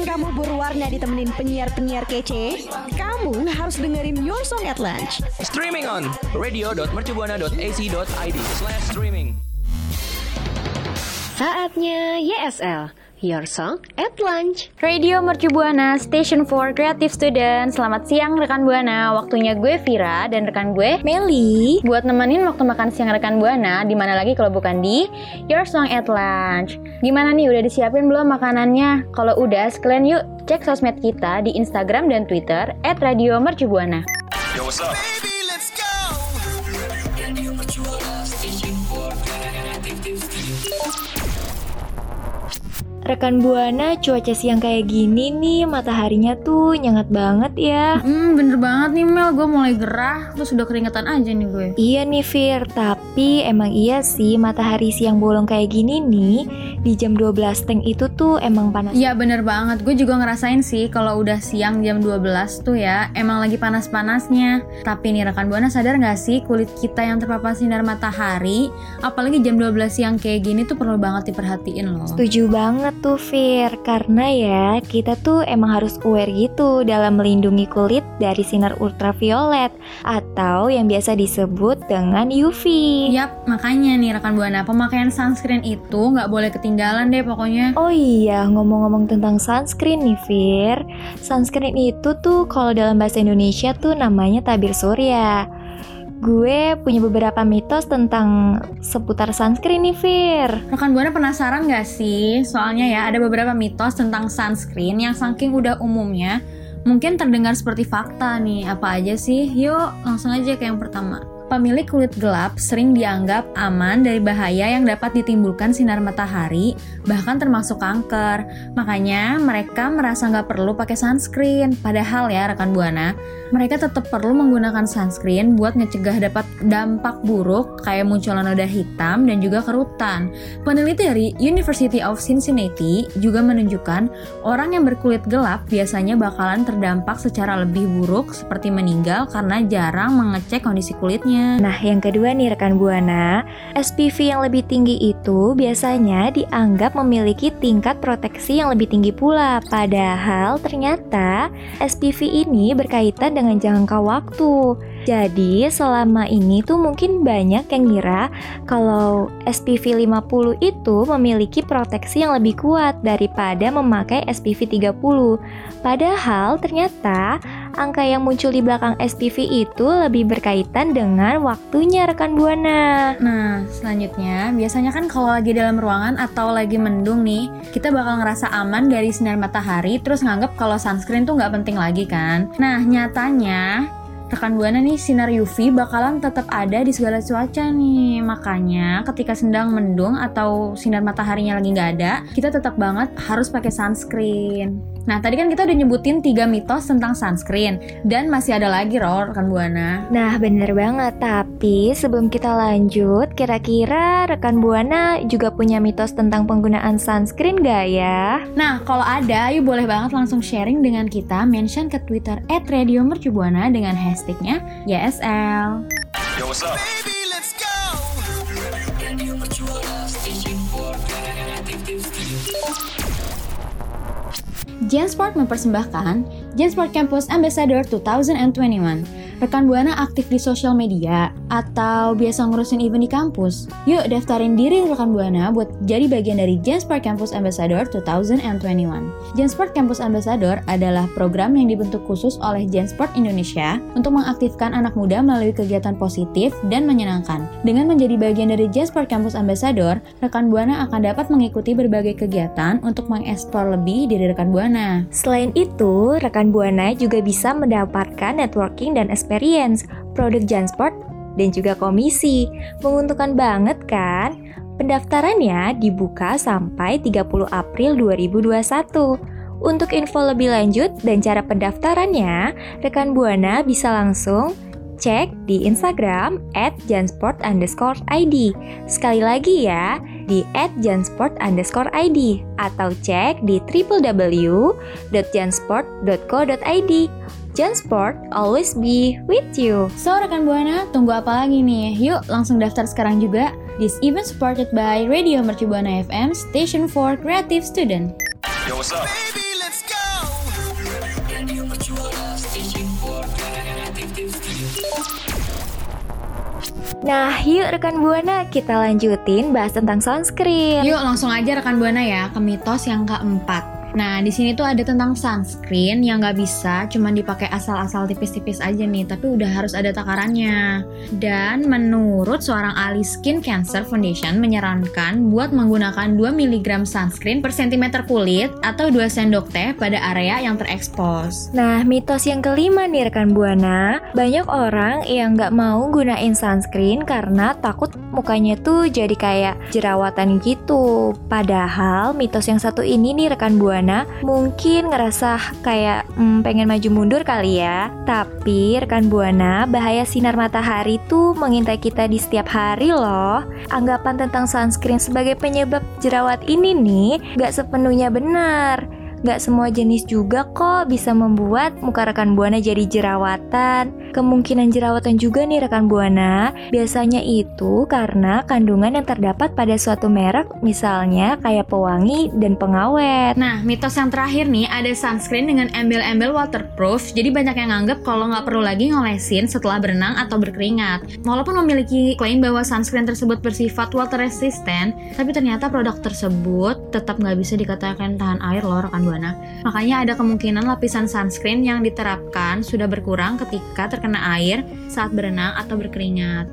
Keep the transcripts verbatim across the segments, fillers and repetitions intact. Pengen kamu berwarna ditemenin penyiar-penyiar kece? Kamu harus dengerin Your Song at Lunch. Streaming on radio dot mercu buana dot a c dot i d slash streaming. Saatnya Y S L, Your Song at Lunch. Radio Mercu Buana, Station for Creative Student. Selamat siang rekan Buana. Waktunya gue Vira dan rekan gue Meli buat nemenin waktu makan siang rekan Buana. Di mana lagi kalau bukan di Your Song at Lunch. Gimana nih, udah disiapin belum makanannya? Kalau udah, sekalian yuk cek sosmed kita di Instagram dan Twitter at radio mercu buana. Yo, what's up? Baby, let's go. Radio Mercu Buana, Station for Creative Student. Rekan Buana, cuaca siang kayak gini nih, mataharinya tuh nyengat banget ya. Hmm, bener banget nih Mel, gue mulai gerah, terus udah keringetan aja nih gue. Iya nih Fir, tapi emang iya sih matahari siang bolong kayak gini nih, di jam dua belas teng itu tuh emang panas. Iya bener banget, gue juga ngerasain sih kalau udah siang jam dua belas tuh ya, emang lagi panas-panasnya. Tapi nih rekan Buana, sadar gak sih kulit kita yang terpapar sinar matahari, apalagi jam dua belas siang kayak gini tuh perlu banget diperhatiin loh. Setuju banget tuh Fir, karena ya kita tuh emang harus aware gitu dalam melindungi kulit dari sinar ultraviolet atau yang biasa disebut dengan U V. Yap, makanya nih rekan Buana, pemakaian sunscreen itu nggak boleh ketinggalan deh pokoknya. Oh iya, ngomong-ngomong tentang sunscreen nih Fir, sunscreen itu tuh kalau dalam bahasa Indonesia tuh namanya tabir surya. Gue punya beberapa mitos tentang seputar sunscreen nih Fir. Rekan Buana penasaran gak sih? Soalnya ya ada beberapa mitos tentang sunscreen yang saking udah umumnya mungkin terdengar seperti fakta nih. Apa aja sih? Yuk langsung aja ke yang pertama. Pemilik kulit gelap sering dianggap aman dari bahaya yang dapat ditimbulkan sinar matahari, bahkan termasuk kanker. Makanya mereka merasa nggak perlu pakai sunscreen. Padahal ya rekan Buana, mereka tetap perlu menggunakan sunscreen buat mencegah dapat dampak buruk kayak munculnya noda hitam dan juga kerutan. Peneliti dari University of Cincinnati juga menunjukkan orang yang berkulit gelap biasanya bakalan terdampak secara lebih buruk seperti meninggal karena jarang mengecek kondisi kulitnya. Nah, yang kedua nih rekan Buana, S P F yang lebih tinggi itu biasanya dianggap memiliki tingkat proteksi yang lebih tinggi pula. Padahal ternyata S P F ini berkaitan dengan jangka waktu. Jadi selama ini tuh mungkin banyak yang ngira kalau S P F lima puluh itu memiliki proteksi yang lebih kuat daripada memakai S P F tiga puluh. Padahal ternyata angka yang muncul di belakang S P F itu lebih berkaitan dengan waktunya rekan Buana. Nah selanjutnya, biasanya kan kalau lagi dalam ruangan atau lagi mendung nih, kita bakal ngerasa aman dari sinar matahari, terus nganggep kalau sunscreen tuh gak penting lagi kan. Nah nyatanya rekan Buana nih, sinar U V bakalan tetap ada di segala cuaca nih. Makanya ketika sedang mendung atau sinar mataharinya lagi nggak ada, kita tetap banget harus pakai sunscreen. Nah tadi kan kita udah nyebutin tiga mitos tentang sunscreen, dan masih ada lagi loh rekan Buana. Nah bener banget, tapi sebelum kita lanjut, kira-kira rekan Buana juga punya mitos tentang penggunaan sunscreen gak ya? Nah kalau ada, yuk boleh banget langsung sharing dengan kita. Mention ke Twitter at radio mercu buana dengan hashtag hashtagnya Y S L. Yo, what's up? Baby, let's go. JanSport mempersembahkan JanSport Campus Ambassador dua ribu dua puluh satu. Rekan Buana aktif di sosial media atau biasa ngurusin event di kampus? Yuk daftarin diri rekan Buana buat jadi bagian dari JanSport Campus Ambassador dua ribu dua puluh satu. JanSport Campus Ambassador adalah program yang dibentuk khusus oleh JanSport Indonesia untuk mengaktifkan anak muda melalui kegiatan positif dan menyenangkan. Dengan menjadi bagian dari JanSport Campus Ambassador, rekan Buana akan dapat mengikuti berbagai kegiatan untuk mengeksplor lebih diri rekan Buana. Selain itu, rekan Buana juga bisa mendapatkan networking dan experience, produk JanSport, dan juga komisi. Menguntungkan banget kan? Pendaftarannya dibuka sampai tiga puluh April dua ribu dua puluh satu. Untuk info lebih lanjut dan cara pendaftarannya, rekan Buana bisa langsung cek di Instagram at jansport underscore i d. Sekali lagi ya, di at jansport underscore i d, atau cek di w w w dot jansport dot co dot i d. JanSport always be with you. So rekan Buana, tunggu apa lagi nih? Yuk langsung daftar sekarang juga. This event supported by Radio Mercu Buana F M, Station for Creative Student. Yo, what's up? Baby, let's go. Nah, yuk rekan Buana, kita lanjutin bahas tentang sunscreen. Yuk langsung aja rekan Buana ya ke mitos yang keempat. Nah, di sini tuh ada tentang sunscreen yang nggak bisa cuman dipakai asal-asal tipis-tipis aja nih, tapi udah harus ada takarannya. Dan menurut seorang ahli Skin Cancer Foundation menyarankan buat menggunakan dua miligram sunscreen per sentimeter kulit atau dua sendok teh pada area yang terekspos. Nah, mitos yang kelima nih rekan Buana, banyak orang yang nggak mau gunain sunscreen karena takut mukanya tuh jadi kayak jerawatan gitu. Padahal mitos yang satu ini nih rekan Buana mungkin ngerasa kayak hmm, pengen maju mundur kali ya. Tapi rekan Buana, bahaya sinar matahari tuh mengintai kita di setiap hari loh. Anggapan tentang sunscreen sebagai penyebab jerawat ini nih nggak sepenuhnya benar. Gak semua jenis juga kok bisa membuat muka rekan Buana jadi jerawatan. Kemungkinan jerawatan juga nih rekan Buana, biasanya itu karena kandungan yang terdapat pada suatu merek, misalnya kayak pewangi dan pengawet. Nah, mitos yang terakhir nih, ada sunscreen dengan embel-embel waterproof. Jadi banyak yang nganggep kalau gak perlu lagi ngolesin setelah berenang atau berkeringat. Walaupun memiliki klaim bahwa sunscreen tersebut bersifat water resistant, tapi ternyata produk tersebut tetap gak bisa dikatakan tahan air loh rekan Buana. Makanya ada kemungkinan lapisan sunscreen yang diterapkan sudah berkurang ketika terkena air saat berenang atau berkeringat.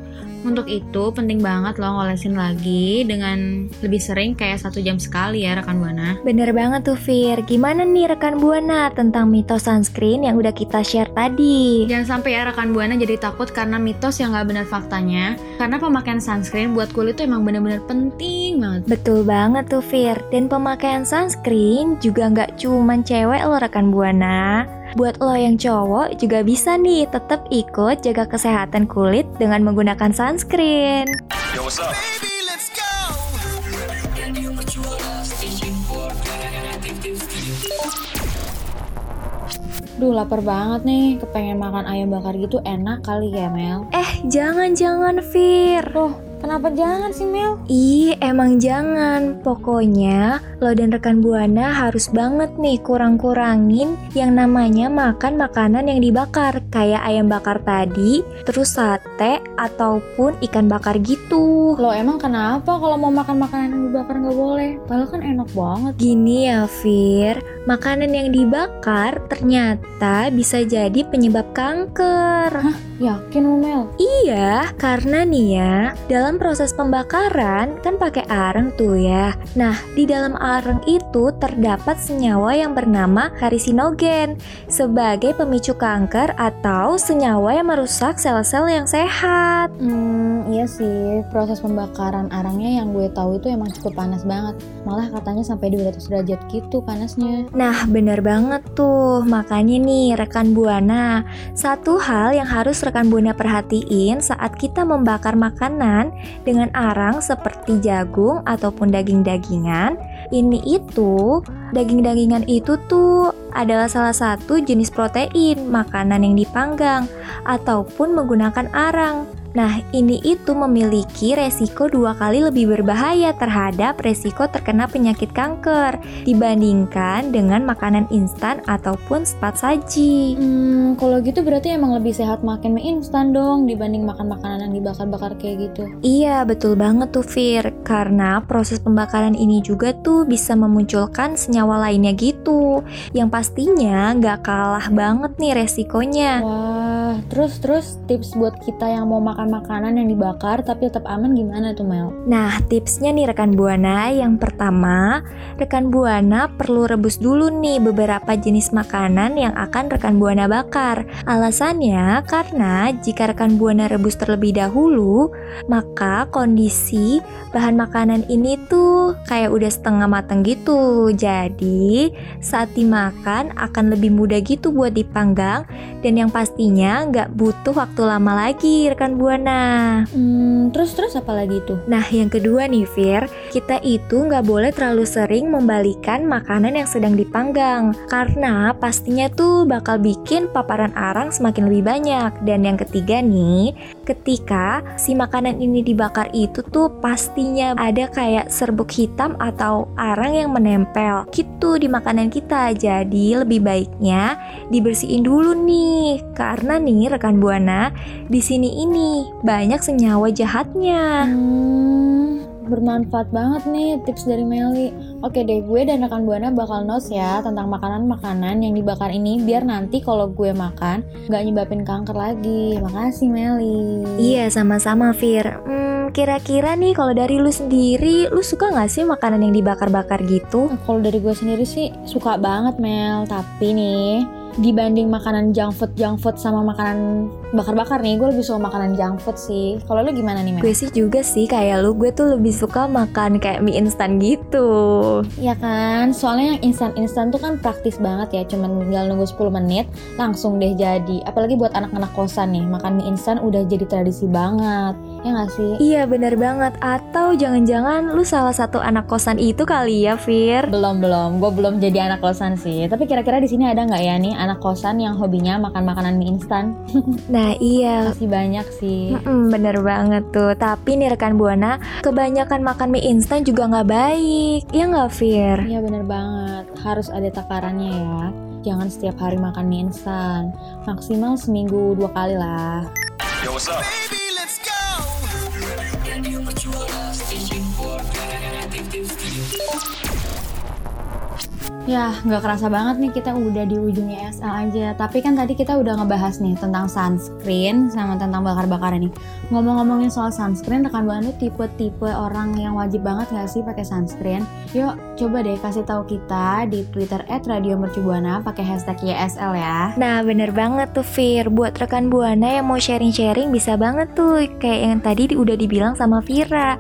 Untuk itu penting banget loh ngolesin lagi dengan lebih sering kayak satu jam sekali ya rekan Buana. Bener banget tuh Fir. Gimana nih rekan Buana tentang mitos sunscreen yang udah kita share tadi? Jangan sampai ya rekan Buana jadi takut karena mitos yang gak benar faktanya. Karena pemakaian sunscreen buat kulit tuh emang bener-bener penting banget. Betul banget tuh Fir. Dan pemakaian sunscreen juga gak cuman cewek loh rekan Buana. Buat lo yang cowok juga bisa nih tetap ikut jaga kesehatan kulit dengan menggunakan sunscreen. Yo, what's up? Baby, let's go. Duh, lapar banget nih, kepengen makan ayam bakar gitu, enak kali ya Mel? Eh, jangan-jangan Fir. Loh, kenapa jangan sih Mel? Ih, emang jangan. Pokoknya lo dan rekan Buana harus banget nih kurang-kurangin yang namanya makan makanan yang dibakar, kayak ayam bakar tadi, terus sate, ataupun ikan bakar gitu. Lo emang kenapa kalau mau makan makanan yang dibakar gak boleh? Padahal kan enak banget. Gini ya Fir, makanan yang dibakar ternyata bisa jadi penyebab kanker. Hah? Yakin lo Mel? Iya, karena nih ya, dalam Dalam proses pembakaran kan pakai areng tuh ya. Nah, di dalam areng itu terdapat senyawa yang bernama karsinogen sebagai pemicu kanker atau senyawa yang merusak sel-sel yang sehat. Hmm, iya sih. Proses pembakaran arengnya yang gue tahu itu emang cukup panas banget. Malah katanya sampai dua ratus derajat gitu panasnya. Nah, bener banget tuh. Makanya nih rekan Buana, satu hal yang harus rekan Buana perhatiin saat kita membakar makanan dengan arang seperti jagung ataupun daging-dagingan, ini itu daging-dagingan itu tuh adalah salah satu jenis protein makanan yang dipanggang ataupun menggunakan arang. Nah, ini itu memiliki resiko dua kali lebih berbahaya terhadap resiko terkena penyakit kanker dibandingkan dengan makanan instan ataupun cepat saji. Hmm, kalau gitu berarti emang lebih sehat makan mie instan dong dibanding makan makanan yang dibakar-bakar kayak gitu. Iya, betul banget tuh Fir, karena proses pembakaran ini juga tuh bisa memunculkan senyawa lainnya gitu, yang pastinya nggak kalah banget nih resikonya. Wah, terus-terus tips buat kita yang mau makan makanan yang dibakar tapi tetap aman gimana tuh Mel? Nah, tipsnya nih rekan Buana, yang pertama rekan Buana perlu rebus dulu nih beberapa jenis makanan yang akan rekan Buana bakar. Alasannya karena jika rekan Buana rebus terlebih dahulu, maka kondisi bahan makanan ini tuh kayak udah setengah matang gitu. Jadi saat dimakan akan lebih mudah gitu buat dipanggang, dan yang pastinya nggak butuh waktu lama lagi rekan Buana. Hmm, terus-terus apa lagi tuh? Nah, yang kedua nih Fir, kita itu nggak boleh terlalu sering membalikan makanan yang sedang dipanggang, karena pastinya tuh bakal bikin paparan arang semakin lebih banyak. Dan yang ketiga nih, ketika si makanan ini dibakar itu tuh pastinya ada kayak serbuk hitam atau arang yang menempel gitu di makanan kita. Jadi lebih baiknya dibersihin dulu nih, karena nih rekan Buana, di sini ini nih, banyak senyawa jahatnya. Hmm, bermanfaat banget nih tips dari Meli. Oke deh, gue dan rekan Buana bakal notes ya tentang makanan-makanan yang dibakar ini, biar nanti kalau gue makan gak nyebabin kanker lagi. Makasih Meli. Iya, sama-sama Fir. Hmm, kira-kira nih kalau dari lu sendiri, lu suka gak sih makanan yang dibakar-bakar gitu? Nah, kalau dari gue sendiri sih suka banget Mel, tapi nih dibanding makanan junk food, junk food sama makanan bakar-bakar nih, gue lebih suka makanan junk food sih. Kalau lu gimana nih, Mel? Gue sih juga sih kayak lu, gue tuh lebih suka makan kayak mie instan gitu. Iya kan, soalnya yang instan-instan tuh kan praktis banget ya, cuman tinggal nunggu sepuluh menit langsung deh jadi. Apalagi buat anak-anak kosan nih, makan mie instan udah jadi tradisi banget. Ya gak sih? Iya benar banget. Atau jangan-jangan lu salah satu anak kosan itu kali ya, Fir? Belum-belum, gue belum jadi anak kosan sih. Tapi kira-kira di sini ada gak ya nih anak kosan yang hobinya makan makanan mie instan? Nah iya, masih banyak sih. Mm-mm, bener banget tuh. Tapi nih rekan Buana, kebanyakan makan mie instan juga gak baik. Iya gak Fir? Iya bener banget, harus ada takarannya ya. Jangan setiap hari makan mie instan, maksimal seminggu dua kali lah. Yo, what's up? Baby, let's go! Yah, gak kerasa banget nih kita udah di ujung E S L aja. Tapi kan tadi kita udah ngebahas nih tentang sunscreen sama tentang bakar-bakaran nih. Ngomong-ngomongin soal sunscreen, rekan Buana tuh tipe-tipe orang yang wajib banget gak sih pakai sunscreen? Yuk, coba deh kasih tahu kita di Twitter et radio mercu buana pakai hashtag Y S L ya. Nah, bener banget tuh Fir. Buat rekan Buana yang mau sharing-sharing bisa banget tuh, kayak yang tadi udah dibilang sama Fira.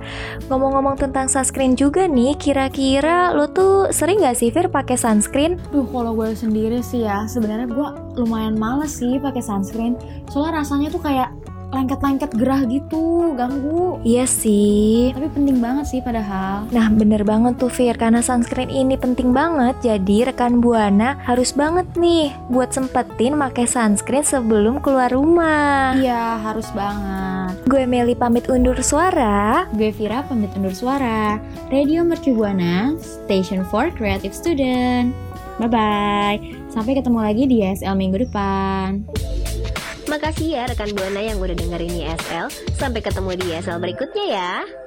Ngomong-ngomong tentang sunscreen juga nih, kira-kira lo tuh sering gak sih Fir pakai sunscreen? Duh, kalau gue sendiri sih ya, sebenarnya gue lumayan males sih pakai sunscreen. Soalnya rasanya tuh kayak lengket-lengket gerah gitu, ganggu. Iya sih, tapi penting banget sih padahal. Nah bener banget tuh Fir, karena sunscreen ini penting banget. Jadi rekan Buana harus banget nih buat sempetin pakai sunscreen sebelum keluar rumah. Iya harus banget. Gue Meli pamit undur suara. Gue Fira pamit undur suara. Radio Mercu Buana, Station for Creative Student. Bye-bye. Sampai ketemu lagi di E S L minggu depan. Makasih ya rekan Buana yang udah dengerin E S L. Sampai ketemu di E S L berikutnya ya.